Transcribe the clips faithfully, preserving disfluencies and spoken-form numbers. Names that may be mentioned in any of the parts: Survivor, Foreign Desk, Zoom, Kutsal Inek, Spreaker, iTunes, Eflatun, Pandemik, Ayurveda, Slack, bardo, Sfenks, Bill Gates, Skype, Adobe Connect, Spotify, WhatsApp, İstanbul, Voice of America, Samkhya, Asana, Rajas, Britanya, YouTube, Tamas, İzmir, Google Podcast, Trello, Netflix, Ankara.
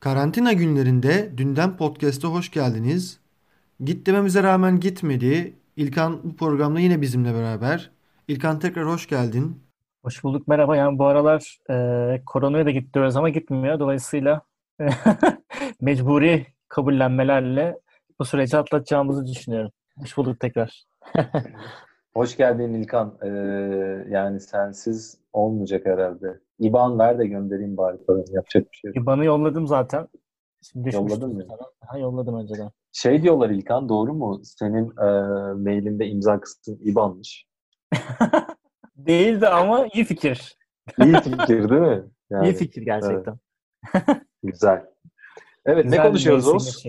Karantina günlerinde Dünden Podcast'a hoş geldiniz. Git dememize rağmen gitmedi. İlkan bu programda yine bizimle beraber. İlkan tekrar hoş geldin. Hoş bulduk, merhaba. Yani bu aralar e, koronaya da git diyoruz ama gitmiyor. Dolayısıyla mecburi kabullenmelerle bu süreci atlatacağımızı düşünüyorum. Hoş bulduk tekrar. Hoş geldin İlkan. Ee, yani sensiz olmayacak herhalde. İban ver de göndereyim bari. Yapacak bir şey yok. İban'ı yolladım zaten. Şimdi yolladım mı? Ha, yolladım önceden. Şey diyorlar İlkan, doğru mu? Senin e, mailinde imza kısmı İban'mış. Değildi ama iyi fikir. İyi fikir değil mi? Yani, iyi fikir gerçekten. Evet. Güzel. Evet, güzel, ne konuşuyoruz Oğuz?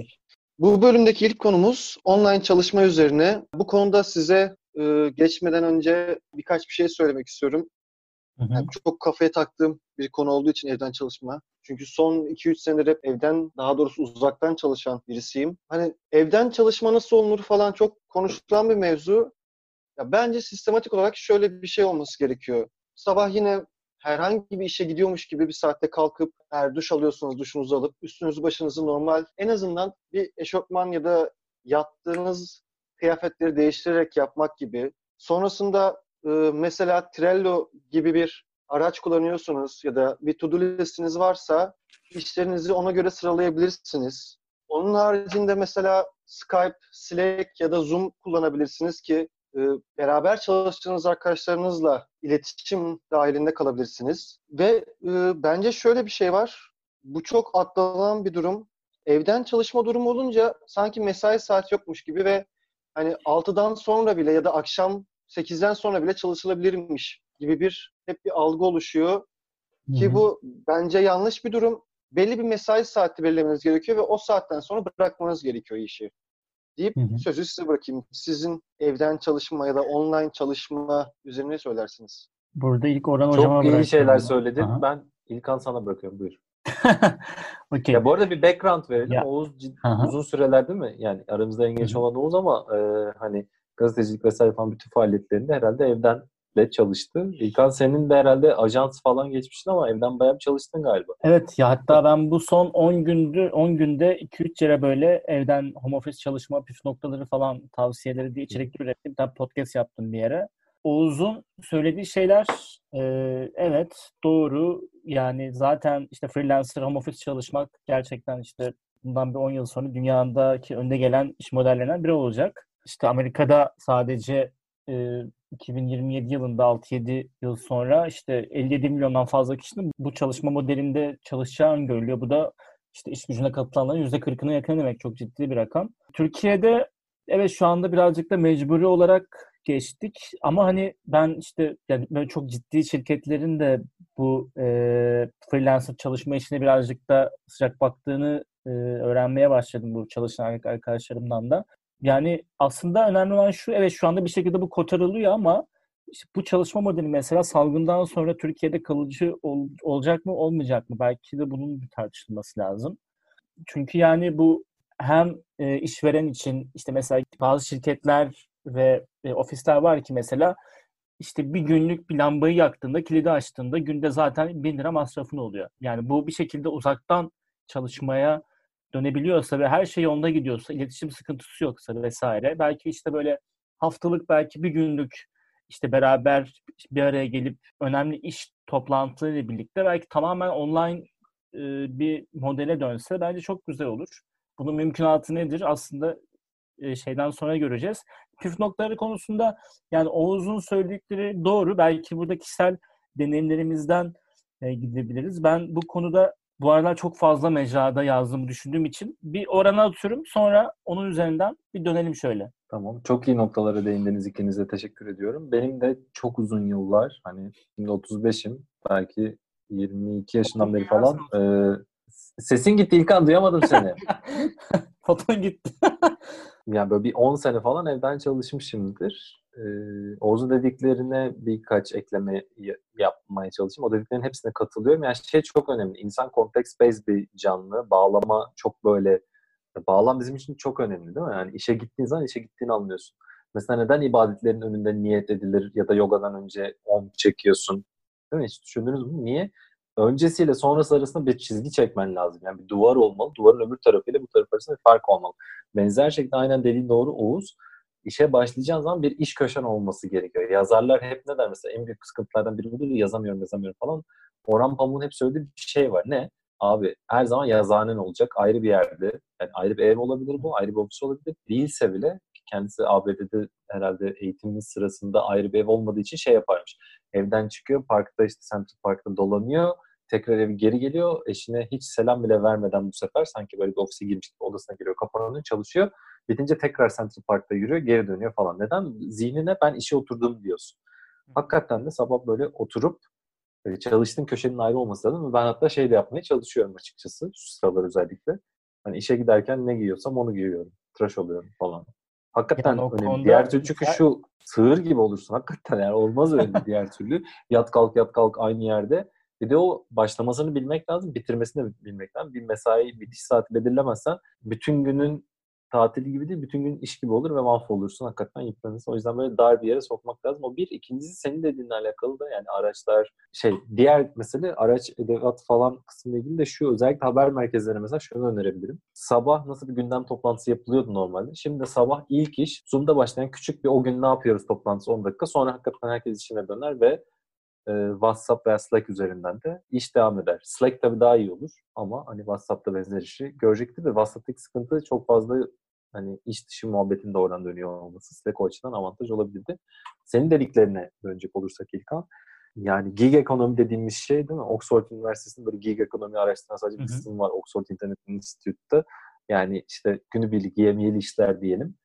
Bu bölümdeki ilk konumuz online çalışma üzerine. Bu konuda size e, geçmeden önce birkaç bir şey söylemek istiyorum. Hı hı. Yani çok kafaya taktığım bir konu olduğu için evden çalışma. Çünkü son iki üç senedir hep evden, daha doğrusu uzaktan çalışan birisiyim. Hani evden çalışma nasıl olunur falan çok konuşulan bir mevzu. Ya bence sistematik olarak şöyle bir şey olması gerekiyor. Sabah yine herhangi bir işe gidiyormuş gibi bir saatte kalkıp, eğer duş alıyorsanız duşunuzu alıp, üstünüzü başınızı normal, en azından bir eşofman ya da yattığınız kıyafetleri değiştirerek yapmak gibi. Sonrasında e, mesela Trello gibi bir araç kullanıyorsunuz ya da bir to-do listiniz varsa işlerinizi ona göre sıralayabilirsiniz. Onun haricinde mesela Skype, Slack ya da Zoom kullanabilirsiniz ki beraber çalıştığınız arkadaşlarınızla iletişim dahilinde kalabilirsiniz. Ve e, bence şöyle bir şey var. Bu çok atlanan bir durum. Evden çalışma durumu olunca sanki mesai saati yokmuş gibi ve hani altıdan sonra bile ya da akşam sekizden sonra bile çalışılabilirmiş gibi bir hep bir algı oluşuyor. Hı-hı. Ki bu bence yanlış bir durum. Belli bir mesai saati belirlemeniz gerekiyor ve o saatten sonra bırakmanız gerekiyor işi. Deyip hı hı. sözü size bırakayım. Sizin evden çalışma ya da online çalışma üzerine söylersiniz. Burada ilk Orhan Hocam'a bırakıyorum. Çok iyi şeyler söyledin. Aha. Ben İlkan sana bırakıyorum. Buyur. Okay. Ya bu arada bir background verelim. Ya. Oğuz cid- uzun süreler değil mi? Yani aramızda en genç olan Oğuz ama e, hani gazetecilik vesaire falan bütün faaliyetlerinde herhalde evden de çalıştı. İlkan senin de herhalde ajans falan geçmiştin ama evden bayağı bir çalıştın galiba. Evet ya, hatta ben bu son on gündü on günde iki üç yere böyle evden home office çalışma püf noktaları falan tavsiyeleri diye içerikli ürettim. Ben podcast yaptım bir yere. Oğuz'un söylediği şeyler e, evet doğru. Yani zaten işte freelancer home office çalışmak gerçekten işte bundan bir on yıl sonra dünyadaki önde gelen iş modellerinden biri olacak. İşte Amerika'da sadece e, iki bin yirmi yedi yılında altı yedi yıl sonra işte elli yedi milyondan fazla kişinin bu çalışma modelinde çalışacağı öngörülüyor. Bu da işte iş gücüne katılanların yüzde kırkına yakın demek, çok ciddi bir rakam. Türkiye'de evet şu anda birazcık da mecburi olarak geçtik ama hani ben işte yani böyle çok ciddi şirketlerin de bu e, freelancer çalışma işine birazcık da sıcak baktığını e, öğrenmeye başladım bu çalışan arkadaşlarımdan da. Yani aslında önemli olan şu, evet şu anda bir şekilde bu kotarılıyor ama işte bu çalışma modeli mesela salgından sonra Türkiye'de kalıcı ol, olacak mı olmayacak mı? Belki de bunun tartışılması lazım. Çünkü yani bu hem e, işveren için işte mesela bazı şirketler ve e, ofisler var ki mesela işte bir günlük bir lambayı yaktığında, kilidi açtığında günde zaten bin lira masrafın oluyor. Yani bu bir şekilde uzaktan çalışmaya dönebiliyorsa ve her şey yolunda gidiyorsa, iletişim sıkıntısı yoksa vesaire, belki işte böyle haftalık, belki bir günlük işte beraber bir araya gelip önemli iş toplantılarıyla birlikte belki tamamen online bir modele dönse bence çok güzel olur. Bunun mümkünatı nedir? Aslında şeyden sonra göreceğiz. Püf noktaları konusunda yani Oğuz'un söyledikleri doğru. Belki burada kişisel deneyimlerimizden gidebiliriz. Ben bu konuda bu aralar çok fazla mecrada yazdığımı düşündüğüm için bir orana atıyorum. Sonra onun üzerinden bir dönelim şöyle. Tamam. Çok iyi noktalara değindiniz. İkinize teşekkür ediyorum. Benim de çok uzun yıllar, hani şimdi otuz beşim, belki yirmi iki yaşından beri falan. E, sesin gitti İlkan, duyamadım seni. Foton gitti. Yani böyle bir on sene falan evden çalışmışımdır. E, Oğuz'un dediklerine birkaç ekleme yapmaya çalışayım. O dediklerin hepsine katılıyorum. Yani şey çok önemli. İnsan context based bir canlı. Bağlama çok böyle... Bağlam bizim için çok önemli değil mi? Yani işe gittiğin zaman işe gittiğini anlıyorsun. Mesela neden ibadetlerin önünde niyet edilir ya da yogadan önce om çekiyorsun? Değil mi? Hiç düşündünüz mü? Niye? Öncesiyle sonrası arasında bir çizgi çekmen lazım. Yani bir duvar olmalı. Duvarın öbür tarafıyla bu taraf arasında bir fark olmalı. Benzer şekilde aynen dediğin doğru Oğuz. İşe başlayacağın zaman bir iş köşen olması gerekiyor. Yazarlar hep ne der mesela? En büyük sıkıntılardan biri budur. Yazamıyorum, yazamıyorum falan. Orhan Pamuk'un hep söylediği bir şey var. Ne? Abi her zaman yazıhanen olacak. Ayrı bir yerde. Yani ayrı bir ev olabilir bu. Ayrı bir ofis olabilir. Değilse bile kendisi A B D'de herhalde eğitimin sırasında ayrı bir ev olmadığı için şey yaparmış. Evden çıkıyor. Parkta işte Central Park'ta dolanıyor. Tekrar evi geri geliyor. Eşine hiç selam bile vermeden bu sefer sanki böyle bir ofise girmiş gibi odasına giriyor. Kapanıyor, çalışıyor. Bitince tekrar Central Park'ta yürüyor. Geri dönüyor falan. Neden? Zihnine ben işe oturdum diyorsun. Hakikaten de sabah böyle oturup çalıştığın köşenin ayrı olması lazım. Ben hatta şey de yapmaya çalışıyorum açıkçası. Şu sıralar özellikle. Hani işe giderken ne giyiyorsam onu giyiyorum. Tıraş oluyorum falan. Hakikaten yani önemli. Diğer türlü çünkü ya... şu sığır gibi olursun. Hakikaten yani olmaz öyle diğer türlü. Yat kalk yat kalk aynı yerde. Bir de o başlamasını bilmek lazım. Bitirmesini de bilmek lazım. Bir mesai, bir iş saati belirlemezsen bütün günün tatili gibi değil, bütün gün iş gibi olur ve mahvolursun. Hakikaten yıpranırsın. O yüzden böyle dar bir yere sokmak lazım. O bir. İkincisi senin dediğinle alakalı da yani araçlar şey, diğer mesele araç edevat falan kısmıyla ilgili de şu, özellikle haber merkezlerine mesela şunu önerebilirim. Sabah nasıl bir gündem toplantısı yapılıyordu normalde. Şimdi de sabah ilk iş Zoom'da başlayan küçük bir o gün ne yapıyoruz toplantısı on dakika. Sonra hakikaten herkes işine döner ve WhatsApp veya Slack üzerinden de iş devam eder. Slack tabii daha iyi olur ama hani WhatsApp'ta benzer işi görecektir de WhatsApp'taki sıkıntı çok fazla hani iş dışı muhabbetin de oradan dönüyor olması. Slack o açıdan avantaj olabilirdi. Senin dediklerine dönecek olursak İlkan, yani gig ekonomi dediğimiz şey değil mi? Oxford Üniversitesi'nin böyle gig ekonomi araştıran sadece bir kısım var. Oxford Internet Institute'da. Yani işte günübirlik yemeyeli işler diyelim.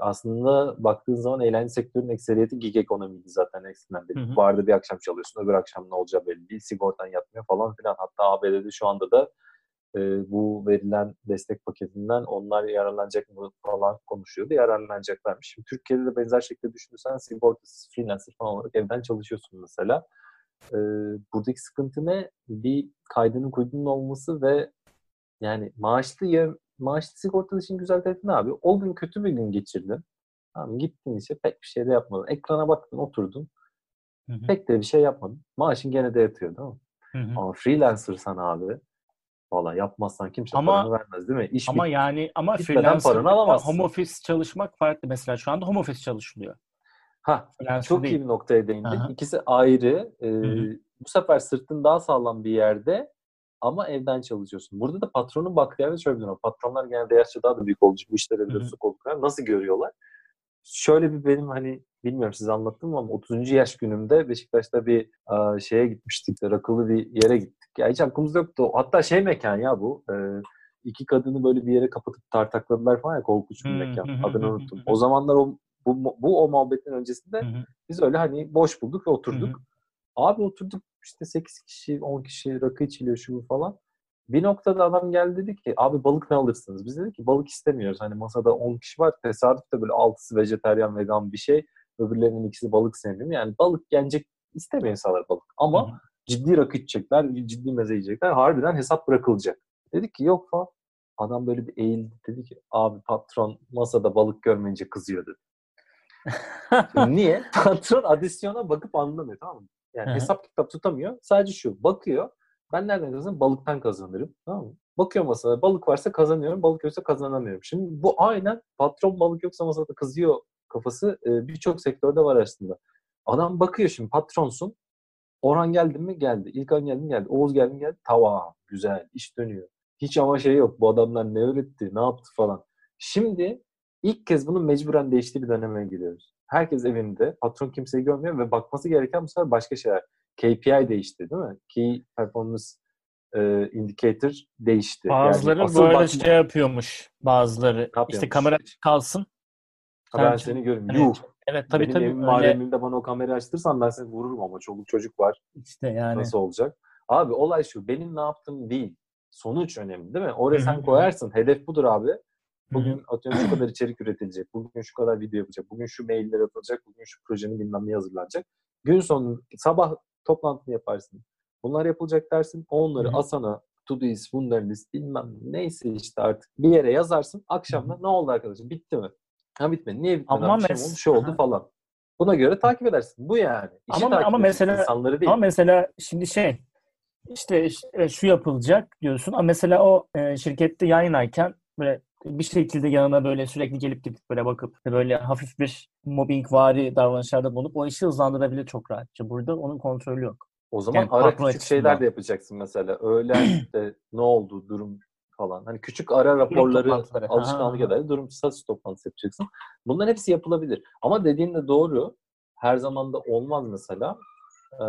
Aslında baktığın zaman eğlence sektörünün ekseriyeti gig ekonomiydi zaten eksilden beri. Vardı bir akşam çalıyorsun, öbür akşam ne olacağı belli değil. Sigortan yatmıyor falan filan. Hatta A B D'de şu anda da e, bu verilen destek paketinden onlar yararlanacak mı falan konuşuyordu. Yararlanacaklarmış. Şimdi Türkiye'de de benzer şekilde düşünürsen sigortasız freelancer falan olarak evden çalışıyorsun mesela. E, buradaki sıkıntı ne? Bir kaydının kuydunun olması ve yani maaşlı yer maaşlı sigortalı için güzel dedin abi. O gün kötü bir gün geçirdin. Tamam, gittin işe pek bir şey de yapmadın. Ekrana baktın, oturdun. Hı hı. Pek de bir şey yapmadın. Maaşın gene de yatıyor değil mi? Hı hı. Ama freelancersan abi valla yapmazsan kimse ama, paranı vermez değil mi? İş ama bit- yani ama freelancer home office çalışmak farklı. Mesela şu anda home office çalışılıyor. Ha, çok değil. İyi bir noktaya değindin. İkisi ayrı. Ee, hı hı. Bu sefer sırtın daha sağlam bir yerde ama evden çalışıyorsun. Burada da patronun baktığı yerde şöyle bir durum. Patronlar genelde yaşça daha da büyük olucu. Bu işlere de sık olduklarını nasıl görüyorlar? Şöyle bir benim hani bilmiyorum size anlattım mı ama otuzuncu yaş günümde Beşiktaş'ta bir a, şeye gitmiştik. Rakılı bir yere gittik. Ya hiç aklımızda yoktu. Hatta şey mekan ya bu. E, iki kadını böyle bir yere kapatıp tartakladılar falan ya. Korkunç bir mekan. Adını unuttum. O zamanlar o, bu, bu o muhabbetin öncesinde biz öyle hani boş bulduk ve oturduk. Abi oturduk. İşte sekiz kişi, on kişi rakı içiliyor şu falan. Bir noktada adam geldi dedi ki abi balık ne alırsınız? Biz dedik ki balık istemiyoruz. Hani masada on kişi var. Tesadüf de böyle altısı vejetaryen, vegan bir şey. Öbürlerinin ikisi balık sevmiyor. Yani balık gelecek istemiyor insanlar balık. Ama Hı-hı. ciddi rakı içecekler, ciddi meze yiyecekler. Harbiden hesap bırakılacak. Dedik ki yok falan. Adam böyle bir eğildi. Dedi ki abi patron masada balık görmeyince kızıyor dedi. Niye? Patron adisyona bakıp anlamıyor tamam mı? Yani Hı-hı. hesap kitap tutamıyor. Sadece şu bakıyor. Ben nereden kazanırım? Balıktan kazanırım. Tamam mı? Bakıyor masada. Balık varsa kazanıyorum. Balık yoksa kazanamıyorum. Şimdi bu aynen patron balık yoksa masada kızıyor kafası birçok sektörde var aslında. Adam bakıyor şimdi patronsun. Orhan geldi mi? Geldi. İlkan geldi mi? Geldi. Oğuz geldi mi? Geldi. Tamam. Güzel. İş dönüyor. Hiç ama şey yok. Bu adamlar ne öğretti? Ne yaptı falan. Şimdi ilk kez bunun mecburen değiştiği bir döneme giriyoruz. Herkes evinde. Patron kimseyi görmüyor ve bakması gereken bu sefer başka şeyler. K P I değişti değil mi? Key Performance e, Indicator değişti. Bazıları yani böyle bakma... şey yapıyormuş. Bazıları. Yapıyormuş. İşte kamera kalsın. Ben seni görmüyorum. Evet. Yuh. Evet tabii benim tabii. Benim mahallemimde bana o kamerayı açtırsan ben seni vururum ama çoluk çocuk var. İşte yani. Nasıl olacak? Abi olay şu. Benim ne yaptığım değil. Sonuç önemli değil mi? Oraya sen koyarsın. Hedef budur abi. Bugün atıyorum şu kadar içerik üretilecek, bugün şu kadar video yapacak, bugün şu mailler atılacak, bugün şu projenin bilmem ne hazırlanacak. Gün sonu sabah toplantını yaparsın. Bunlar yapılacak dersin. Onları Hı-hı. Asana, Todoist, Wunderlist bilmem neyse işte artık bir yere yazarsın. Akşamda Hı-hı. ne oldu arkadaşım? Bitti mi? Ha bitmedi. Niye bitmedi? Ama mes- şey oldu Hı-hı. falan. Buna göre takip edersin. Bu yani. İşi ama ama mesela insanları değil. Ama mesela şimdi şey işte şu yapılacak diyorsun. Ama mesela o şirkette yayınlarken böyle bir şekilde yanına böyle sürekli gelip gidip böyle bakıp böyle hafif bir mobbingvari davranışlarda bulunup o işi hızlandırabilir çok rahatça. Burada onun kontrolü yok. O zaman yani ara küçük şeyler ya. De yapacaksın mesela. Öğlen işte ne oldu durum falan. Hani küçük ara raporları alışkanlık eder. Durum statü toplantısı yapacaksın. Bunların hepsi yapılabilir. Ama dediğin de doğru. Her zaman da olmaz mesela. Ee,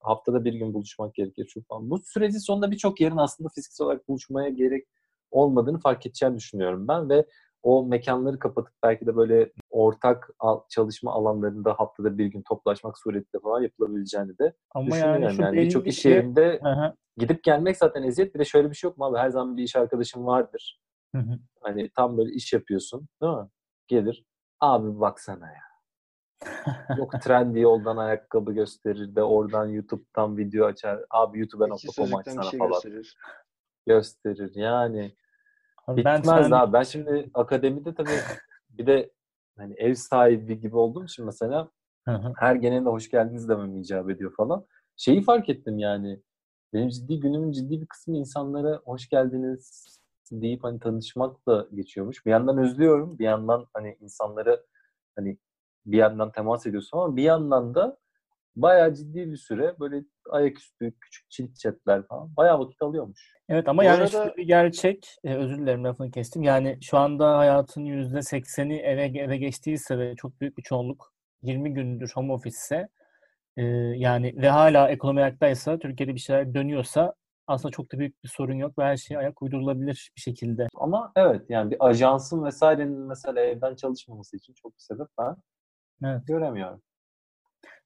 haftada bir gün buluşmak gerekir. Çünkü falan. Bu sürecin sonunda birçok yerin aslında fiziksel olarak buluşmaya gerek olmadığını fark edeceğini düşünüyorum ben ve o mekanları kapatıp belki de böyle ortak çalışma alanlarında haftada bir gün toplaşmak suretiyle falan yapılabileceğini de ama düşünüyorum. Yani, yani birçok iş yerinde şey... gidip gelmek zaten eziyet. Bir de şöyle bir şey yok mu abi? Her zaman bir iş arkadaşın vardır. Hı hı. Hani tam böyle iş yapıyorsun değil mi? Gelir. Abi baksana ya. Yok Trendy yoldan ayakkabı gösterir de oradan YouTube'dan video açar. Abi YouTube'a nokta com açsana şey falan. Gösterir. gösterir yani. Abi bitmez ben sen... abi. Ben şimdi akademide tabii bir de hani ev sahibi gibi olduğum için mesela hı hı. her genelde hoş geldiniz demem icap ediyor falan. Şeyi fark ettim yani. Benim ciddi günümün ciddi bir kısmı insanlara hoş geldiniz deyip hani tanışmakla geçiyormuş. Bir yandan özlüyorum. Bir yandan hani insanlara hani bir yandan temas ediyorsun ama bir yandan da bayağı ciddi bir süre böyle ayaküstü küçük çift chatler falan bayağı vakit alıyormuş. Evet ama bu yani arada... şu bir gerçek, e, özür dilerim lafını kestim. Yani şu anda hayatın yüzde sekseni eve eve geçtiyse ve çok büyük bir çoğunluk yirmi gündür home office ise e, yani ve hala ekonomi ayaktaysa, Türkiye'de bir şeyler dönüyorsa aslında çok da büyük bir sorun yok ve her şey ayak uydurulabilir bir şekilde. Ama evet yani bir ajansın vesairenin mesela evden çalışmaması için çok bir sebep ben evet. göremiyorum.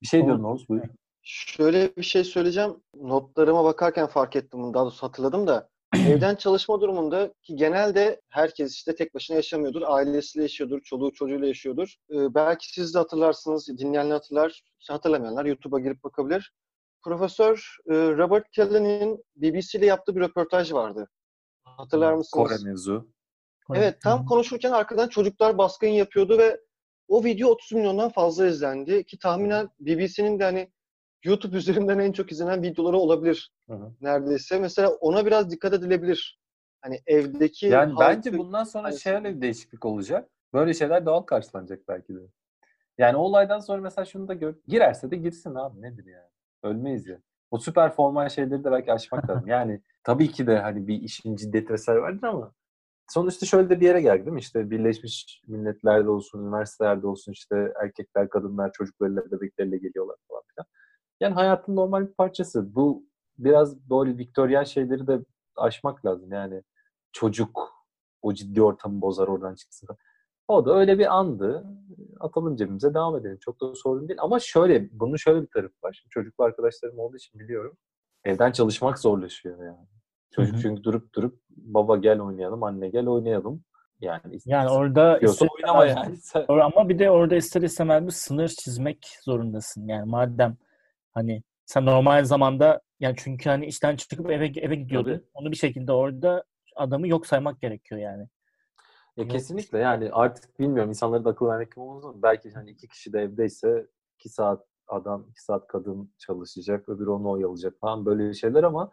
Bir şey diyorum Oğuz, buyur. Şöyle bir şey söyleyeceğim. Notlarıma bakarken fark ettim bunu. Daha doğrusu hatırladım da. Evden çalışma durumunda ki genelde herkes işte tek başına yaşamıyordur. Ailesiyle yaşıyordur, çoluğu çocuğuyla yaşıyordur. Ee, belki siz de hatırlarsınız, dinleyenler hatırlar. İşte hatırlamayanlar YouTube'a girip bakabilir. Profesör e, Robert Kelly'nin B B C ile yaptığı bir röportaj vardı. Hatırlar mısınız? Kore mevzu. Evet, tam konuşurken arkadan çocuklar baskın yapıyordu ve o video otuz milyondan fazla izlendi ki tahminen B B C'nin de hani YouTube üzerinden en çok izlenen videoları olabilir hı hı. neredeyse. Mesela ona biraz dikkat edilebilir. Hani evdeki... Yani halk... bence bundan sonra şeylerle bir değişiklik olacak. Böyle şeyler doğal karşılanacak belki de. Yani o olaydan sonra mesela şunu da gör... Girerse de girsin abi nedir yani. Ölmeyiz ya. O süper formal şeyleri de belki aşmak lazım. Yani tabii ki de hani bir işin ciddiyeti vesaire vardır ama sonuçta şöyle de bir yere geldik değil mi? İşte Birleşmiş Milletler'de olsun, üniversitelerde olsun işte erkekler, kadınlar, çocuklarıyla, bebekleriyle geliyorlar falan filan. Yani hayatın normal bir parçası. Bu biraz böyle Victorian şeyleri de aşmak lazım. Yani çocuk o ciddi ortamı bozar oradan çıksın. O da öyle bir andı. Atalım cebimize devam edelim. Çok da sorun değil. Ama şöyle, bunun şöyle bir tarafı var. Şimdi çocuklu arkadaşlarım olduğu için biliyorum. Evden çalışmak zorlaşıyor yani. Çocuk Hı-hı. çünkü durup durup baba gel oynayalım, anne gel oynayalım. Yani yani orada ister, oynama yani. Ama bir de orada ister istemez bir sınır çizmek zorundasın. Yani madem hani sen normal zamanda yani çünkü hani işten çıkıp eve eve gidiyordun. Tabii. Onu bir şekilde orada adamı yok saymak gerekiyor yani. Ya yok. Kesinlikle yani artık bilmiyorum insanlara da akıl vermek olmaz mı? Belki hani iki kişi de evdeyse iki saat adam, iki saat kadın çalışacak, öbürü onu oyalayacak falan böyle şeyler ama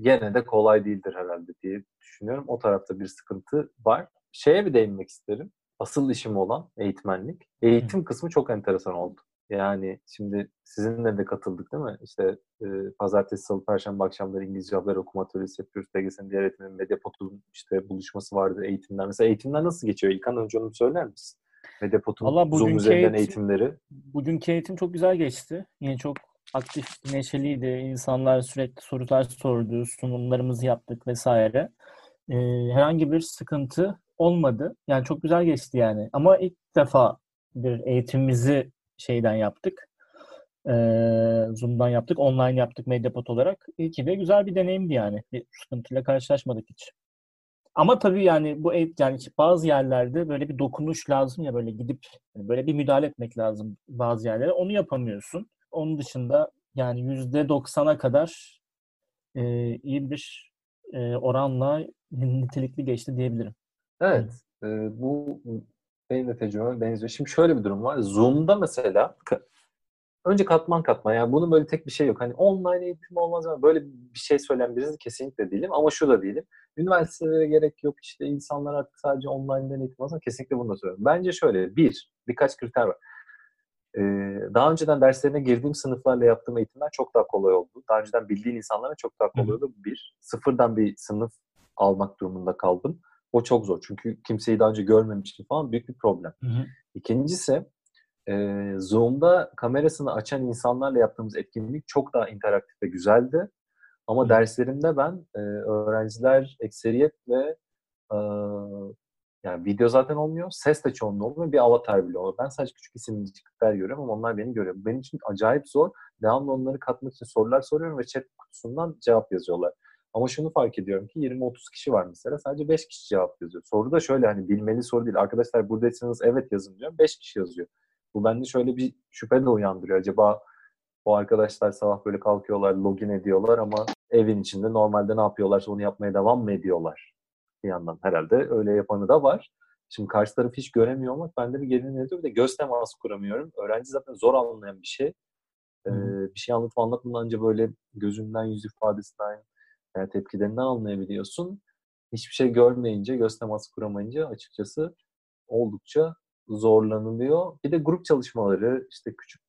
gene de kolay değildir herhalde diye düşünüyorum. O tarafta bir sıkıntı var. Şeye bir değinmek isterim. Asıl işim olan eğitmenlik. Eğitim kısmı çok enteresan oldu. Yani şimdi sizinle de katıldık değil mi? İşte e, pazartesi, salı, perşembe akşamları İngilizce haberi okuma atölyesi yapıyoruz. T G S'nin diğer eğitiminin Medyapot'un işte buluşması vardı eğitimler. Mesela eğitimler nasıl geçiyor? İlkan önce onu söyler misin? Medyapot'un Zoom üzerinden eğitim, eğitimleri. Bugünkü eğitim çok güzel geçti. Yine çok aktif, neşeliydi. İnsanlar sürekli sorular sordu, sunumlarımızı yaptık vesaire. Ee, herhangi bir sıkıntı olmadı. Yani çok güzel geçti yani. Ama ilk defa bir eğitimimizi şeyden yaptık. Ee, Zoom'dan yaptık, online yaptık Medyapod olarak. İyi ki de güzel bir deneyimdi yani. Bir sıkıntıyla karşılaşmadık hiç. Ama tabii yani bu eğitim, yani bazı yerlerde böyle bir dokunuş lazım ya böyle gidip yani böyle bir müdahale etmek lazım bazı yerlere. Onu yapamıyorsun. Onun dışında yani yüzde doksana kadar e, iyi bir e, oranla nitelikli geçti diyebilirim. Evet. E, bu Benim de tecrübeme benziyor. Şimdi şöyle bir durum var. Zoom'da mesela önce katman katman. Yani bunun böyle tek bir şey yok. Hani online eğitim olmaz ama böyle bir şey söyleyen birisi kesinlikle değilim. Ama şu da değilim. Üniversitelere gerek yok. İşte insanlar artık sadece online'den eğitim alsın. Kesinlikle bunu da söylüyorum. Bence şöyle bir, birkaç kriter var. Ee, daha önceden derslerine girdiğim sınıflarla yaptığım eğitimler çok daha kolay oldu. Daha önceden bildiğin insanlara çok daha kolay oldu. Bir, sıfırdan bir sınıf almak durumunda kaldım. O çok zor. Çünkü kimseyi daha önce görmemiştim falan. Büyük bir problem. Hı hı. İkincisi e, Zoom'da kamerasını açan insanlarla yaptığımız etkinlik çok daha interaktif ve güzeldi. Ama hı hı. derslerimde ben e, öğrenciler ekseriyetle e, yani video zaten olmuyor. Ses de çoğunluğu olmuyor. Bir avatar bile oluyor. Ben sadece küçük isimli çıktıklar görüyorum ama onlar beni görüyor. Benim için acayip zor. Devamlı onları katmak için sorular soruyorum ve chat kutusundan cevap yazıyorlar. Ama şunu fark ediyorum ki yirmi otuz kişi var mesela. Sadece beş kişi cevap yazıyor. Soru da şöyle hani bilmeli soru değil. Arkadaşlar buradaysanız evet yazın diyorum. beş kişi yazıyor. Bu bende şöyle bir şüphe de uyandırıyor. Acaba o arkadaşlar sabah böyle kalkıyorlar, login ediyorlar ama evin içinde normalde ne yapıyorlarsa onu yapmaya devam mı ediyorlar? Bir yandan herhalde öyle yapanı da var. Şimdi karşı tarafı hiç göremiyor olmak bende bir gerilim ediyor. Bir de göz teması kuramıyorum. Öğrenci zaten zor anlayan bir şey. Ee, bir şey anlatıp anlatmadan önce böyle gözünden, yüz ifadesinden, yani tepkilerini anlayabiliyorsun. Hiçbir şey görmeyince, göz teması kuramayınca açıkçası oldukça zorlanılıyor. Bir de grup çalışmaları, işte küçük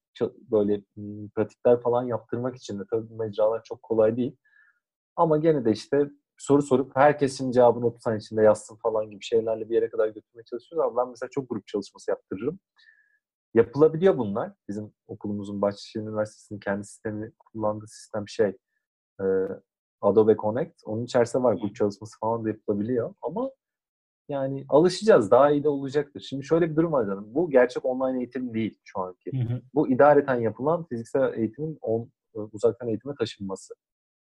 böyle pratikler falan yaptırmak için de tabii mecralar çok kolay değil. Ama gene de işte soru sorup herkesin cevabını otuz saniye içinde yazsın falan gibi şeylerle bir yere kadar götürmeye çalışıyoruz. Ama ben mesela çok grup çalışması yaptırırım. Yapılabiliyor bunlar. Bizim okulumuzun, Bahçeşehir Üniversitesi'nin kendi sistemi kullandığı sistem şey... E, Adobe Connect. Onun içerisinde var. Grup çalışması falan da yapılabiliyor. Ama yani alışacağız. Daha iyi de olacaktır. Şimdi şöyle bir durum var canım. Bu gerçek online eğitim değil şu anki. Hı hı. Bu idareten yapılan fiziksel eğitimin on, uzaktan eğitime taşınması.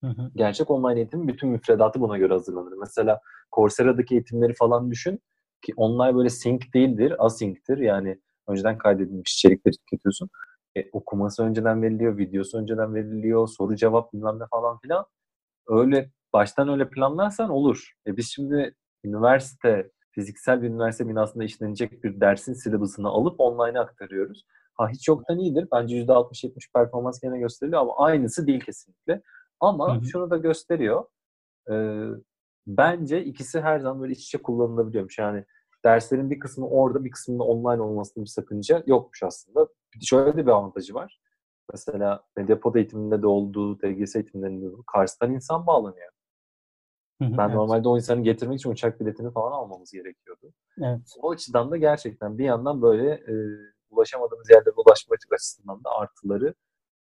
Hı hı. Gerçek online eğitimin bütün müfredatı buna göre hazırlanır. Mesela Coursera'daki eğitimleri falan düşün ki onlar böyle sync değildir. Async'tir. Yani önceden kaydedilmiş içerikleri tüketiyorsun. E, okuması önceden veriliyor. Videosu önceden veriliyor. Soru cevap bilmem ne falan filan. Öyle baştan öyle planlarsan olur. E biz şimdi üniversite, fiziksel bir üniversite binasında işlenecek bir dersin silabusunu alıp online'a aktarıyoruz. Ha hiç yoktan iyidir. Bence yüzde altmış yetmiş performans gene gösteriliyor ama aynısı değil kesinlikle. Ama hı hı. şunu da gösteriyor. E, bence ikisi her zaman böyle iç içe kullanılabiliyormuş. Yani derslerin bir kısmı orada, bir kısmının online olmasının bir sakınca yokmuş aslında. Şöyle de bir avantajı var. Mesela Medyapod eğitiminde de olduğu, D G S eğitimlerinde de Kars'tan insan bağlanıyor. Hı hı, ben evet. Normalde o insanı getirmek için uçak biletini falan almamız gerekiyordu. Evet. O açıdan da gerçekten bir yandan böyle e, ulaşamadığımız yerlere ulaşma açısından da artıları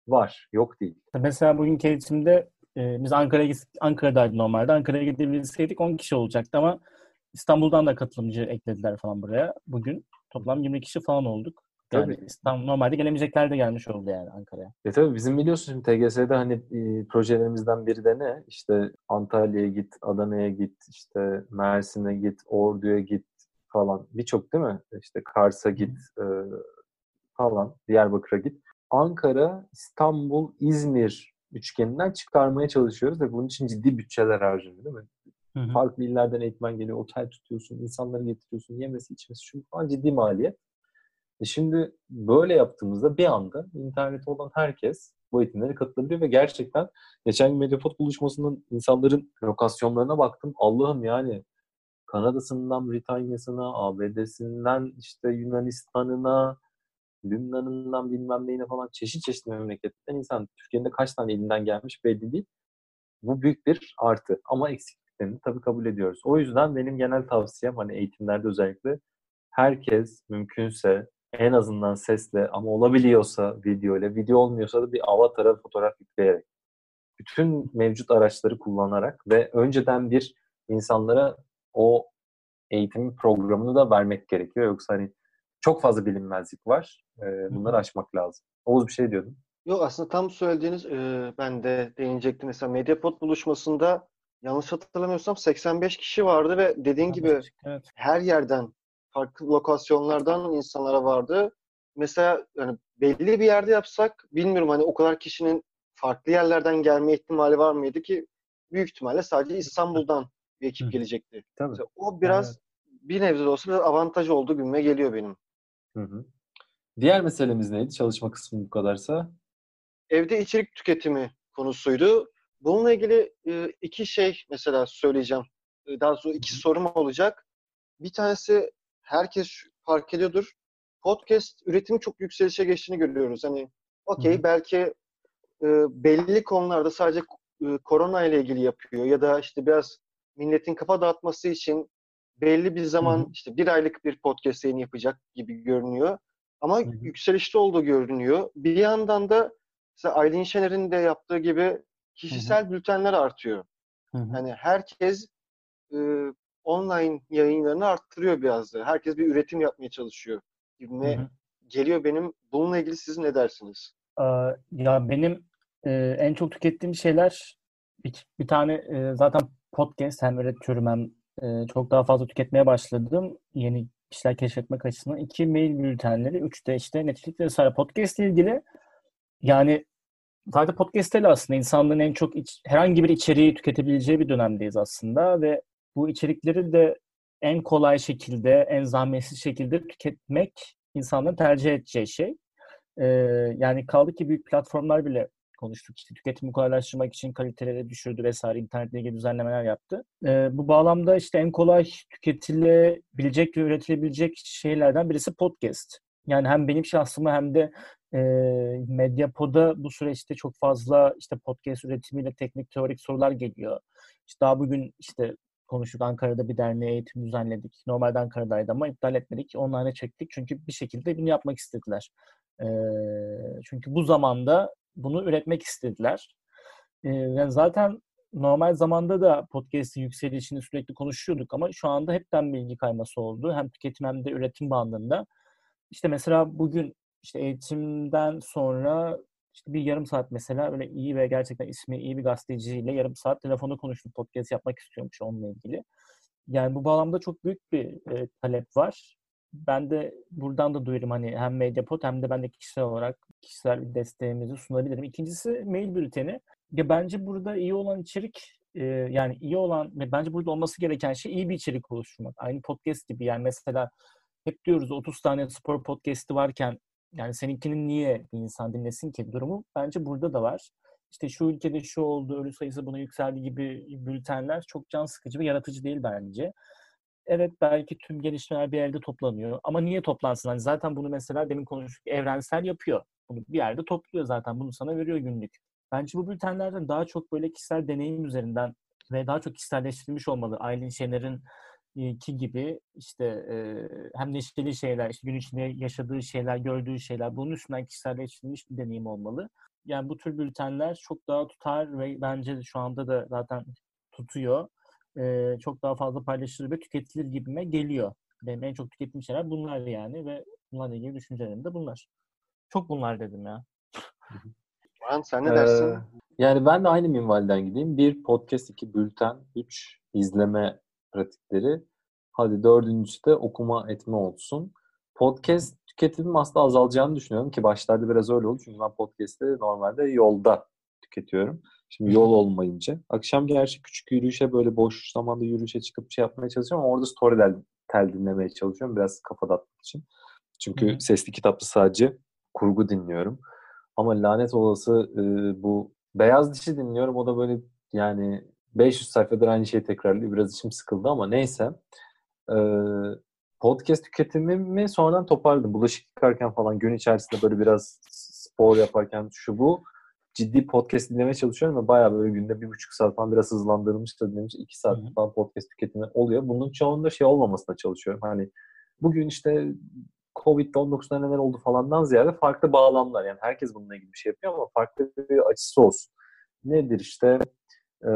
var. Yok değil. Mesela bugünkü eğitimde e, biz Ankara'ya gittik, Ankara'daydı normalde. Ankara'ya gidebilseydik on kişi olacaktı ama İstanbul'dan da katılımcı eklediler falan buraya. Bugün toplam yirmi kişi falan olduk. Yani İstanbul, normalde gelemeyecekler de gelmiş oldu yani Ankara'ya. E tabii bizim biliyorsunuz şimdi T G S'de hani e, projelerimizden biri de ne? İşte Antalya'ya git, Adana'ya git, işte Mersin'e git, Ordu'ya git falan. Birçok değil mi? İşte Kars'a git e, falan, Diyarbakır'a git. Ankara, İstanbul, İzmir üçgeninden çıkarmaya çalışıyoruz ve bunun için ciddi bütçeler harcıyor değil mi? Hı hı. Farklı illerden eğitmen geliyor, otel tutuyorsun, insanları getiriyorsun, yemesi, içmesi, şu falan ciddi maliyet. Şimdi böyle yaptığımızda bir anda internette olan herkes bu eğitimlere katılabiliyor ve gerçekten geçen gün Medyapod buluşmasının insanların lokasyonlarına baktım. Allah'ım yani Kanada'sından Britanya'sına, A B D'sinden işte Yunanistan'ına, Lübnan'ından bilmem neyine falan çeşit çeşit memleketten insan. Türkiye'nin de kaç tane elinden gelmiş belli değil. Bu büyük bir artı ama eksikliklerini tabii kabul ediyoruz. O yüzden benim genel tavsiyem hani eğitimlerde özellikle herkes mümkünse en azından sesle ama olabiliyorsa video ile, video olmuyorsa da bir avatara fotoğraf yükleyerek. Bütün mevcut araçları kullanarak ve önceden bir insanlara o eğitim programını da vermek gerekiyor. Yoksa hani çok fazla bilinmezlik var. Bunları aşmak lazım. Oğuz bir şey diyordun. Yok aslında tam söylediğiniz ben de değinecektim. Mesela Medyapod buluşmasında yanlış hatırlamıyorsam seksen beş kişi vardı ve dediğin gibi evet, evet. her yerden farklı lokasyonlardan insanlara vardı. Mesela yani belli bir yerde yapsak bilmiyorum hani o kadar kişinin farklı yerlerden gelme ihtimali var mıydı ki büyük ihtimalle sadece İstanbul'dan bir ekip gelecekti. Tabii. Mesela o biraz evet. bir nebze de olsa biraz avantajı olduğu günüme geliyor benim. Hı hı. Diğer meselemiz neydi? Çalışma kısmı bu kadarsa. Evde içerik tüketimi konusuydu. Bununla ilgili iki şey mesela söyleyeceğim. Daha sonra iki sorum olacak. Bir tanesi herkes fark ediyordur. Podcast üretimi çok yükselişe geçtiğini görüyoruz. Hani okey belki belli konularda sadece korona ile ilgili yapıyor ya da işte biraz milletin kafa dağıtması için belli bir zaman işte bir aylık bir podcast yayını yapacak gibi görünüyor. Ama yükselişte olduğu görünüyor. Bir yandan da mesela Aylin Şener'in de yaptığı gibi kişisel bültenler artıyor. Yani herkes e, online yayınlarını arttırıyor biraz da. Herkes bir üretim yapmaya çalışıyor. Ne geliyor benim. Bununla ilgili siz ne dersiniz? Ya benim e, en çok tükettiğim şeyler bir, bir tane e, zaten podcast hem üretiyorum hem e, çok daha fazla tüketmeye başladım. Yeni işler keşfetmek açısından. İki mail bültenleri, üç de işte Netflix vesaire podcast ile ilgili. Yani sadece podcast ile aslında insanların en çok iç, herhangi bir içeriği tüketebileceği bir dönemdeyiz aslında ve bu içerikleri de en kolay şekilde, en zahmetsiz şekilde tüketmek insanların tercih edeceği şey. Ee, yani kaldı ki büyük platformlar bile konuştuk. İşte tüketimi kolaylaştırmak için kaliteleri düşürdü vesaire. İnternetle ilgili düzenlemeler yaptı. Ee, bu bağlamda işte en kolay tüketilebilecek ve üretilebilecek şeylerden birisi podcast. Yani hem benim şahsıma hem de e, Medyapod'a bu süreçte çok fazla işte podcast üretimiyle teknik teorik sorular geliyor. İşte daha bugün işte konuştuk. Ankara'da bir derneğe eğitim düzenledik. Normalde Ankara'daydı ama iptal etmedik. Online'a çektik. Çünkü bir şekilde bunu yapmak istediler. Ee, çünkü bu zamanda bunu üretmek istediler. Ee, yani zaten normal zamanda da podcast'in yükselişini sürekli konuşuyorduk ama şu anda hepten bilgi kayması oldu. Hem tüketim hem de üretim bandında. İşte mesela bugün işte eğitimden sonra İşte bir yarım saat mesela böyle iyi ve gerçekten ismi iyi bir gazeteciyle yarım saat telefonda konuşup podcast yapmak istiyormuş onunla ilgili. Yani bu bağlamda çok büyük bir e, talep var. Ben de buradan da duyurum hani hem Medyapod hem de ben de kişisel olarak kişisel desteğimizi sunabilirim. İkincisi mail bülteni. Ya bence burada iyi olan içerik e, yani iyi olan ve bence burada olması gereken şey iyi bir içerik oluşturmak. Aynı podcast gibi yani mesela hep diyoruz otuz tane spor podcast'i varken yani seninkinin niye bir insan dinlesin ki durumu bence burada da var. İşte şu ülkede şu oldu, ölü sayısı buna yükseldi gibi bültenler çok can sıkıcı ve yaratıcı değil bence. Evet belki tüm gelişmeler bir yerde toplanıyor ama niye toplansın? Hani zaten bunu mesela demin konuştuk Evrensel yapıyor. Bunu bir yerde topluyor zaten. Bunu sana veriyor günlük. Bence bu bültenlerden daha çok böyle kişisel deneyim üzerinden ve daha çok kişiselleştirilmiş olmalı. Aylin Şener'in ki gibi işte e, hem neşeli şeyler, işte gün içinde yaşadığı şeyler, gördüğü şeyler, bunun üstünden kişiselleştirilmiş bir deneyim olmalı. Yani bu tür bültenler çok daha tutar ve bence şu anda da zaten tutuyor. E, çok daha fazla paylaşılır ve tüketilir gibime geliyor. Benim en çok tükettiğim şeyler bunlar yani ve bunlarla ilgili düşüncelerim de bunlar. Çok bunlar dedim ya. Orhan sen ne ee, dersin? Yani ben de aynı minvalden gideyim. Bir podcast, iki bülten, üç izleme pratikleri. Hadi dördüncüsü de okuma etme olsun. Podcast tüketimim aslında azalacağını düşünüyorum ki başlarda biraz öyle oldu. Çünkü ben podcast'te normalde yolda tüketiyorum. Şimdi yol olmayınca. Akşam gerçi küçük yürüyüşe böyle boş zamanda yürüyüşe çıkıp şey yapmaya çalışıyorum ama orada storyler tel dinlemeye çalışıyorum. Biraz kafa dağıtmak için. Çünkü Hı-hı. sesli kitapta sadece kurgu dinliyorum. Ama lanet olası e, bu Beyaz Dişi dinliyorum. O da böyle yani beş yüz sayfadır aynı şeyi tekrarlıyor. Biraz içim sıkıldı ama neyse. Ee, podcast tüketimimi sonradan toparladım. Bulaşık yıkarken falan gün içerisinde böyle biraz spor yaparken şu bu. Ciddi podcast dinlemeye çalışıyorum ve bayağı böyle günde bir buçuk saat falan biraz hızlandırılmış da dinlemiş. iki saat falan podcast tüketimi oluyor. Bunun çoğunda şey olmamasına çalışıyorum. Hani bugün işte covid on dokuz'da neler oldu falandan ziyade farklı bağlamlar. Yani herkes bununla ilgili bir şey yapıyor ama farklı bir açısı olsun. Nedir işte E,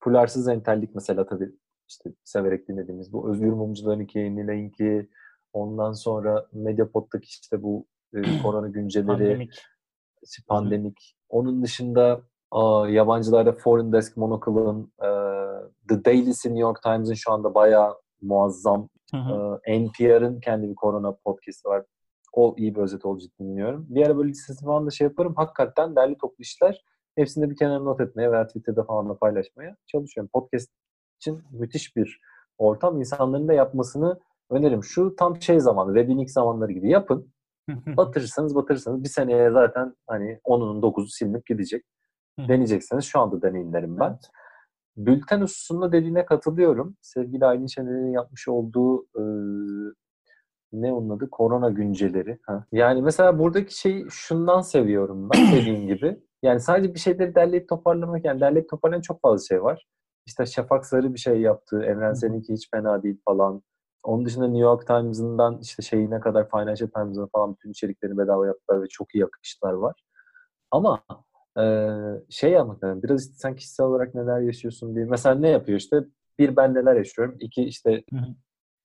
Pularsız entellik mesela tabii işte severek dinlediğimiz bu Özgür Mumcular'ınki, Nilay'ınki, ondan sonra Medyapod'daki işte bu e, korona günceleri, pandemik. pandemik. Onun dışında a, yabancılarda Foreign Desk, Monocle'ın, e, The Daily's, New York Times'ın şu anda bayağı muazzam. Hı hı. E, N P R'ın kendi bir korona podcast'ı var. O iyi bir özet olacak dinliyorum. Bir ara böyle listesini falan da şey yaparım. Hakikaten derli toplu işler. Hepsini bir kenara not etmeye veya Twitter'da falan da paylaşmaya çalışıyorum. Podcast için müthiş bir ortam insanların da yapmasını öneririm. Şu tam şey zamanı, web'in ilk zamanları gibi yapın. Batırırsanız batırırsanız bir seneye zaten hani onunun dokuzu silinip gidecek. Deneyeceksiniz. Şu anda deneyimlerim ben. Evet. Bülten hususunda dediğine katılıyorum. Sevgili Aylin Şener'in yapmış olduğu e, ne onun adı? Korona günceleri. Ha. Yani mesela buradaki şeyi şundan seviyorum ben dediğim gibi. Yani sadece bir şeyleri derleyip toparlamak, yani derleyip toparlayan çok fazla şey var. İşte Şafak Sarı bir şey yaptı. Evren seninki hiç fena değil falan. Onun dışında New York Times'ından işte şeyine kadar Financial Times'ına falan bütün içeriklerini bedava yaptılar ve çok iyi akışlar var. Ama Ee, şey yapmak lazım. Biraz işte sen kişisel olarak neler yaşıyorsun diye. Mesela ne yapıyor işte? Bir, ben neler yaşıyorum. İki, işte hı hı.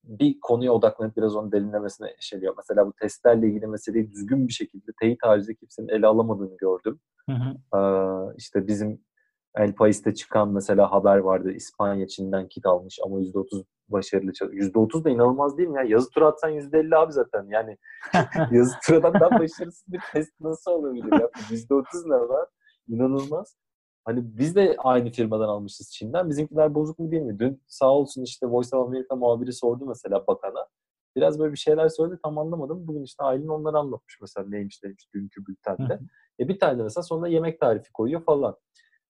bir konuya odaklanıp biraz onun derinlemesine eşeliyor. Mesela bu testlerle ilgili meseleyi düzgün bir şekilde teyit haricinde kimsenin ele alamadığını gördüm. Hı hı. Ee, işte bizim El Pais'te çıkan mesela haber vardı. İspanya Çin'den kit almış ama yüzde otuz başarılı çalışıyor. yüzde otuz da inanılmaz değil mi ya? Yazı tura atsan yüzde elli abi zaten. Yani yazı turadan daha başarısız bir test nasıl olabilir ya? yüzde otuz ne var? İnanılmaz. Hani biz de aynı firmadan almışız Çin'den. Bizimkiler bozuk mu değil mi? Dün sağ olsun işte Voice of America muhabiri sordu mesela bakana. Biraz böyle bir şeyler söyledi, tam anlamadım. Bugün işte Aylin onları anlatmış mesela neymiş neymiş dünkü bültende. E bir tane mesela sonra yemek tarifi koyuyor falan.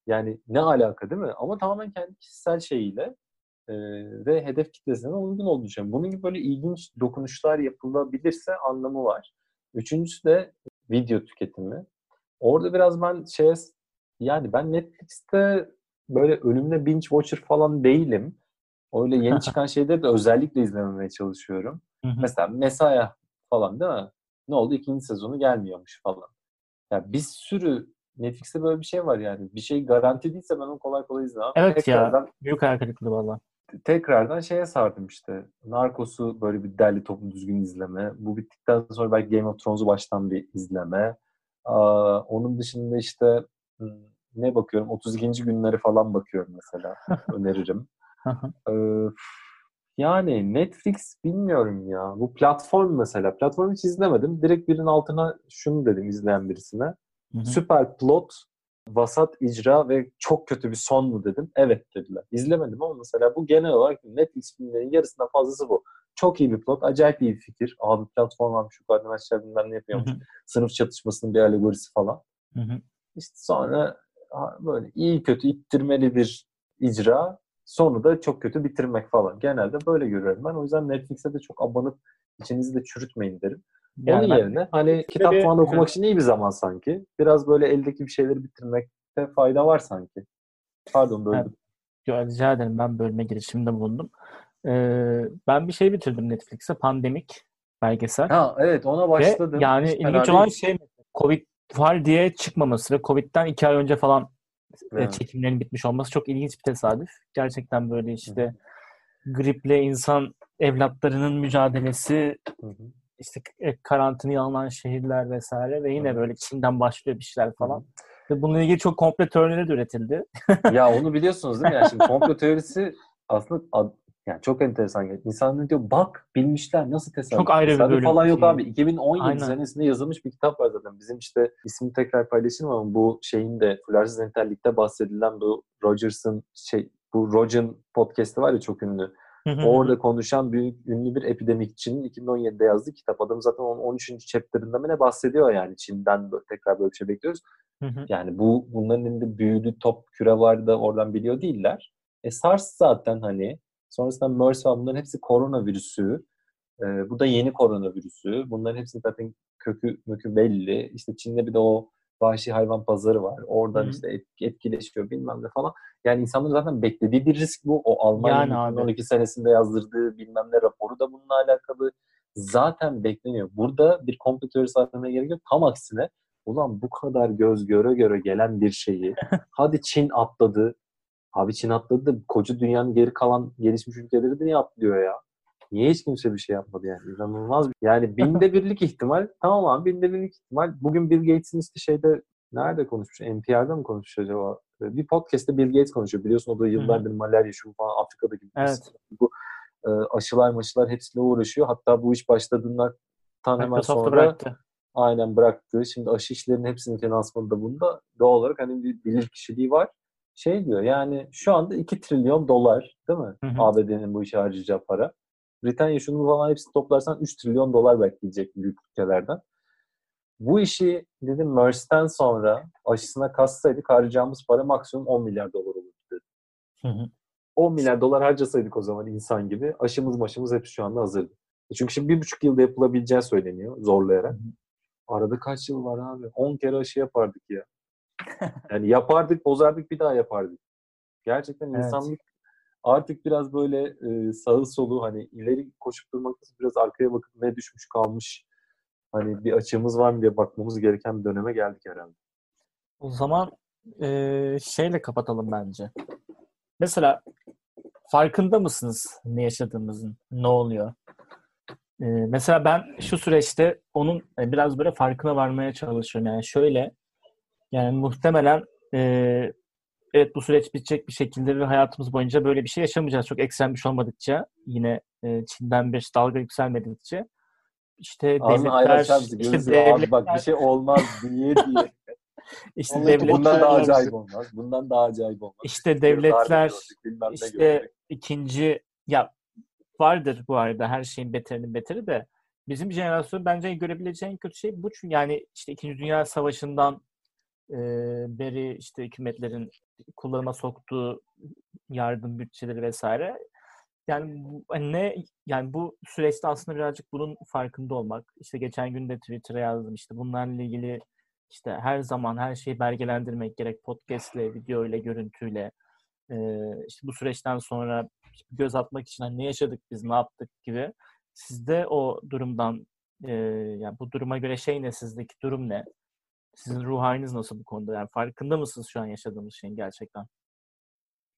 Yani ne alaka değil mi? Ama tamamen kendi kişisel şeyiyle e, ve hedef kitlesine uygun olduğunu düşünüyorum. Bunun gibi böyle ilginç dokunuşlar yapılabilirse anlamı var. Üçüncüsü de video tüketimi. Orada biraz ben şey, yani ben Netflix'te böyle ölümle binge watcher falan değilim. Öyle yeni çıkan şeyleri de özellikle izlememeye çalışıyorum. Mesela Mesaya falan değil mi? Ne oldu? İkinci sezonu gelmiyormuş falan. Yani bir sürü Netflix'te böyle bir şey var yani. Bir şey garanti değilse ben onu kolay kolay izlemem. Evet tekrardan, ya. Büyük harikalıklı valla. Tekrardan şeye sardım işte. Narcos'u böyle bir derli toplu düzgün izleme. Bu bittikten sonra belki Game of Thrones'u baştan bir izleme. Aa, onun dışında işte ne bakıyorum? otuz ikinci günleri falan bakıyorum mesela. Öneririm. ee, yani Netflix bilmiyorum ya. Bu platform mesela. Platformu hiç izlemedim. Direkt birinin altına şunu dedim izleyen birisine. Hı-hı. Süper plot, vasat icra ve çok kötü bir son mu dedim. Evet dediler. İzlemedim ama mesela bu genel olarak Netflix filmlerin yarısından fazlası bu. Çok iyi bir plot, acayip iyi bir fikir. Abi platform varmış, şu kardeşler bilmem ne yapıyormuş. Hı-hı. Sınıf çatışmasının bir alegorisi falan. Hı-hı. İşte sonra böyle iyi kötü ittirmeli bir icra. Sonra da çok kötü bitirmek falan. Genelde böyle görüyorum ben. O yüzden Netflix'e de çok abanıp içinizi de çürütmeyin derim. Yani onun yerine hani kitap bir, falan okumak için iyi bir zaman sanki. Biraz böyle eldeki bir şeyleri bitirmekte fayda var sanki. Pardon böldüm. Yani, rica ederim, ben bölme girişimde bulundum. Ee, ben bir şey bitirdim Netflix'e. Pandemik belgesel. Ha, evet ona başladım. Ve yani işte ilginç olan şey Covid var diye çıkmaması ve Covid'den iki ay önce falan evet. çekimlerin bitmiş olması çok ilginç bir tesadüf. Gerçekten böyle işte Hı-hı. griple insan evlatlarının mücadelesi Hı-hı. İşte karantinaya alınan şehirler vesaire ve yine böyle Çin'den başlıyor bir şeyler falan. Hı. Ve bununla ilgili çok komplo teorileri de üretildi. Ya onu biliyorsunuz değil mi? Yani şimdi komplo teorisi aslında ad, yani çok enteresan. İnsanlar diyor bak bilmişler nasıl tesadüf. Çok ayrı tesadüf bir bölüm. Falan yok abi. iki bin on yedi Aynen. senesinde yazılmış bir kitap var zaten. Bizim işte ismini tekrar paylaşayım ama bu şeyin de Fularsız Entellik'te bahsedilen bu Rogers'ın şey bu Roger'ın podcast'ı var ya çok ünlü. Orada konuşan büyük ünlü bir epidemikçinin iki bin on yedi'de yazdığı kitap. Adam zaten on üçüncü chapter'ında mı ne bahsediyor yani Çin'den böyle, tekrar böyle bir şey bekliyoruz. Hı hı. Yani bu bunların elinde büyülü top küre var da oradan biliyor değiller. E SARS zaten hani sonrasında MERS var, bunların hepsi koronavirüsü. E, bu da yeni koronavirüsü. Bunların hepsinin zaten kökü mökü belli. İşte Çin'de bir de o vahşi hayvan pazarı var. Oradan Hı-hı. işte etkileşiyor bilmem ne falan. Yani insanların zaten beklediği bir risk bu. O Almanya'nın yani iki bin on iki senesinde yazdırdığı bilmem ne raporu da bununla alakalı zaten bekleniyor. Burada bir komplo teorisi aramaya gerek yok. Tam aksine ulan bu kadar göz göre göre gelen bir şeyi hadi Çin atladı. Abi Çin atladı da koca dünyanın geri kalan gelişmiş ülkeleri de niye atlıyor ya? Niye hiç kimse bir şey yapmadı yani? İnanılmaz. Yani binde birlik ihtimal. Tamam abi binde birlik ihtimal. Bugün Bill Gates'in işte şeyde nerede konuşmuş? N P R'da mı konuşmuş acaba? Bir podcast'te Bill Gates konuşuyor. Biliyorsun o da yıllardır hmm. malerya şu falan Afrika'daki evet. bu aşılar maşılar hepsiyle uğraşıyor. Hatta bu iş başladığından tam hemen sonra bıraktı. Aynen bıraktı. Şimdi aşı işlerinin hepsinin finansmanında bunda doğal olarak hani bir bilir kişiliği var. şey diyor yani şu anda iki trilyon dolar değil mi? Hı hı. A B D'nin bu işe harcayacağı para. Britanya şunu falan hepsini toplarsan üç trilyon dolar bekleyecek büyük ülkelerden. Bu işi dedim MERS'ten sonra aşısına kassaydık harcayacağımız para maksimum on milyar dolar olurdu dedi. Hı hı. on milyar dolar harcasaydık o zaman insan gibi aşımız maşımız hepsi şu anda hazırdı. Çünkü şimdi bir buçuk yılda yapılabileceği söyleniyor zorlayarak. Hı hı. Arada kaç yıl var abi? on kere aşı yapardık ya. Yani yapardık, bozardık, bir daha yapardık. Gerçekten evet. İnsanlık artık biraz böyle e, sağı solu hani ileri koşup durmakta biraz arkaya bakıp ne düşmüş kalmış. Hani bir açığımız var mı diye bakmamız gereken bir döneme geldik herhalde. O zaman e, şeyle kapatalım bence. Mesela farkında mısınız ne yaşadığımızın? Ne oluyor? E, mesela ben şu süreçte onun biraz böyle farkına varmaya çalışıyorum. Yani şöyle yani muhtemelen e, evet bu süreç bitecek bir şekilde ve hayatımız boyunca böyle bir şey yaşamayacağız. Çok ekstrem bir şey olmadıkça yine e, Çin'den bir dalga yükselmedikçe işte ağzını devletler işte devletler bak bir şey olmaz diye diye. İşte evet, devletler, bundan daha acayip olmaz. Bundan daha acayip olmaz. İşte devletler gördük, işte gördük. ikinci ya vardır bu arada her şeyin beterinin beteri de bizim jenerasyon bence görebileceğin kötü şey bu çünkü yani işte ikinci Dünya Savaşı'ndan e, beri işte hükümetlerin kullanıma soktuğu yardım bütçeleri vesaire. Yani ne yani bu süreçte aslında birazcık bunun farkında olmak. İşte geçen gün de Twitter'a yazdım işte bunlarla ilgili işte her zaman her şeyi belgelendirmek gerek podcast'le, videoyla, görüntüyle. Ee, işte bu süreçten sonra göz atmak için hani ne yaşadık biz, ne yaptık gibi. Siz de o durumdan e, yani bu duruma göre şey ne sizdeki durum ne? Sizin ruh haliniz nasıl bu konuda? Yani farkında mısınız şu an yaşadığımız şeyin gerçekten?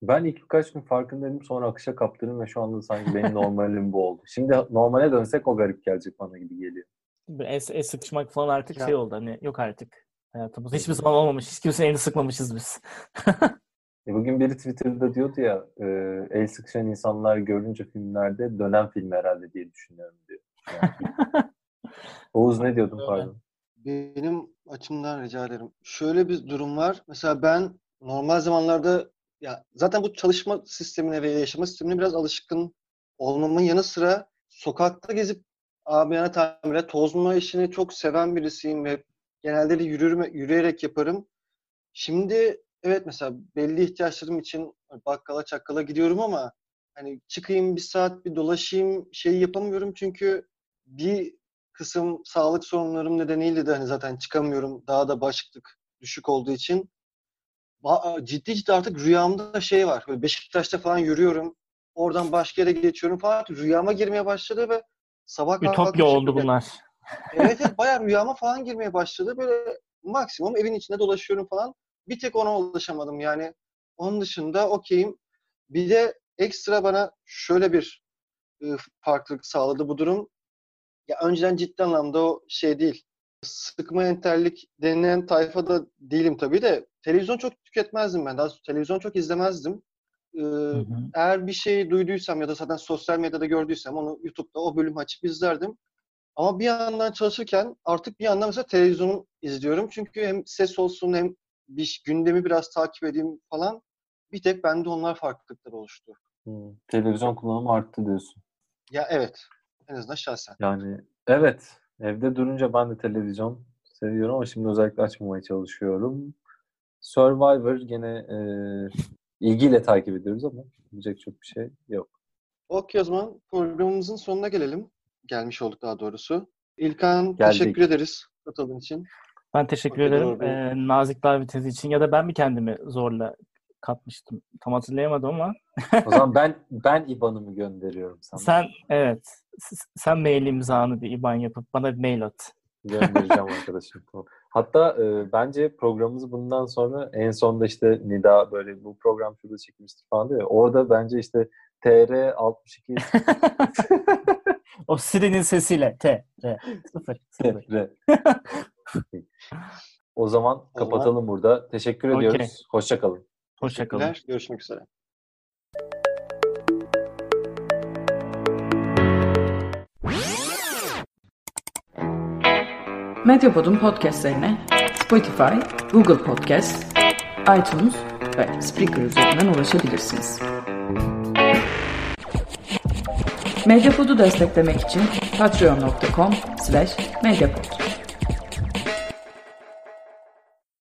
Ben ilk birkaç gün farkındaydım sonra akışa kaptırdım ve şu anda sanki benim normalim bu oldu. Şimdi normale dönsek o garip gelecek bana gibi geliyor. Es, es sıkışmak falan artık ya. Şey oldu hani yok artık hayatımız. Hiçbir zaman olmamış. Hiç kimsenin elini sıkmamışız biz. e bugün biri Twitter'da diyordu ya e, el sıkışan insanlar görünce filmlerde dönem film herhalde diye düşünüyorum diyor. Yani. Oğuz ne diyordun pardon? Benim açımdan rica ederim. Şöyle bir durum var. Mesela ben normal zamanlarda ya zaten bu çalışma sistemine ve yaşama sistemine biraz alışkın olmamın yanı sıra sokakta gezip abiyana tamire tozma işini çok seven birisiyim ve genelde de yürürme, yürüyerek yaparım. Şimdi evet mesela belli ihtiyaçlarım için bakkala çakkala gidiyorum ama hani çıkayım bir saat bir dolaşayım şeyi yapamıyorum çünkü bir kısım sağlık sorunlarım nedeniyle de hani zaten çıkamıyorum daha da başlık düşük olduğu için. Ciddi ciddi artık rüyamda şey var. Böyle Beşiktaş'ta falan yürüyorum. Oradan başka yere geçiyorum falan. Rüyama girmeye başladı ve sabah kalkıp... Ütopya oldu şekilde. Bunlar. Evet evet bayağı rüyama falan girmeye başladı. Böyle maksimum evin içinde dolaşıyorum falan. Bir tek ona ulaşamadım yani. Onun dışında okeyim. Bir de ekstra bana şöyle bir farklılık sağladı bu durum. Ya önceden ciddi anlamda o şey değil. Sıkma enterlik denilen tayfada değilim tabii de televizyon çok tüketmezdim ben. Daha televizyon çok izlemezdim. Ee, hı hı. Eğer bir şey duyduysam ya da zaten sosyal medyada gördüysem onu YouTube'da o bölümü açıp izlerdim. Ama bir yandan çalışırken artık bir yandan mesela televizyonu izliyorum. Çünkü hem ses olsun hem bir gündemi biraz takip edeyim falan. Bir tek bende onlar farklılıklar oluştu. Hı. Televizyon kullanımı arttı diyorsun. Ya evet. En azından şahsen. Yani evet. Evde durunca ben de televizyon seviyorum ama şimdi özellikle açmamaya çalışıyorum. Survivor gene e, ilgiyle takip ediyoruz ama diyecek çok bir şey yok. Okey o zaman programımızın sonuna gelelim. Gelmiş olduk daha doğrusu. İlkan Geldik. Teşekkür ederiz katıldığın için. Ben teşekkür Hadi ederim e, nazik davetiniz için ya da ben mi kendimi zorla katmıştım? Tam hatırlayamadım ama. O zaman ben ben I B A N'ımı gönderiyorum sana. Sen evet. Sen mail imzanı bir I B A N yapıp bana bir mail at. Göndereceğim arkadaşım. Hatta e, bence programımız bundan sonra en sonda işte Nida böyle bu program şurada çekilmiştir falan diyor. Orada bence işte T R altmış iki o Siri'nin sesiyle T R sıfır sıfır O zaman kapatalım o zaman. Burada. Teşekkür ediyoruz. Okay. Hoşça kalın. Hoşça kalın. Görüşmek üzere. Medyapod'un podcastlerine Spotify, Google Podcast, iTunes ve Spreaker üzerinden ulaşabilirsiniz. Medyapod'u desteklemek için patreon nokta com slash medyapod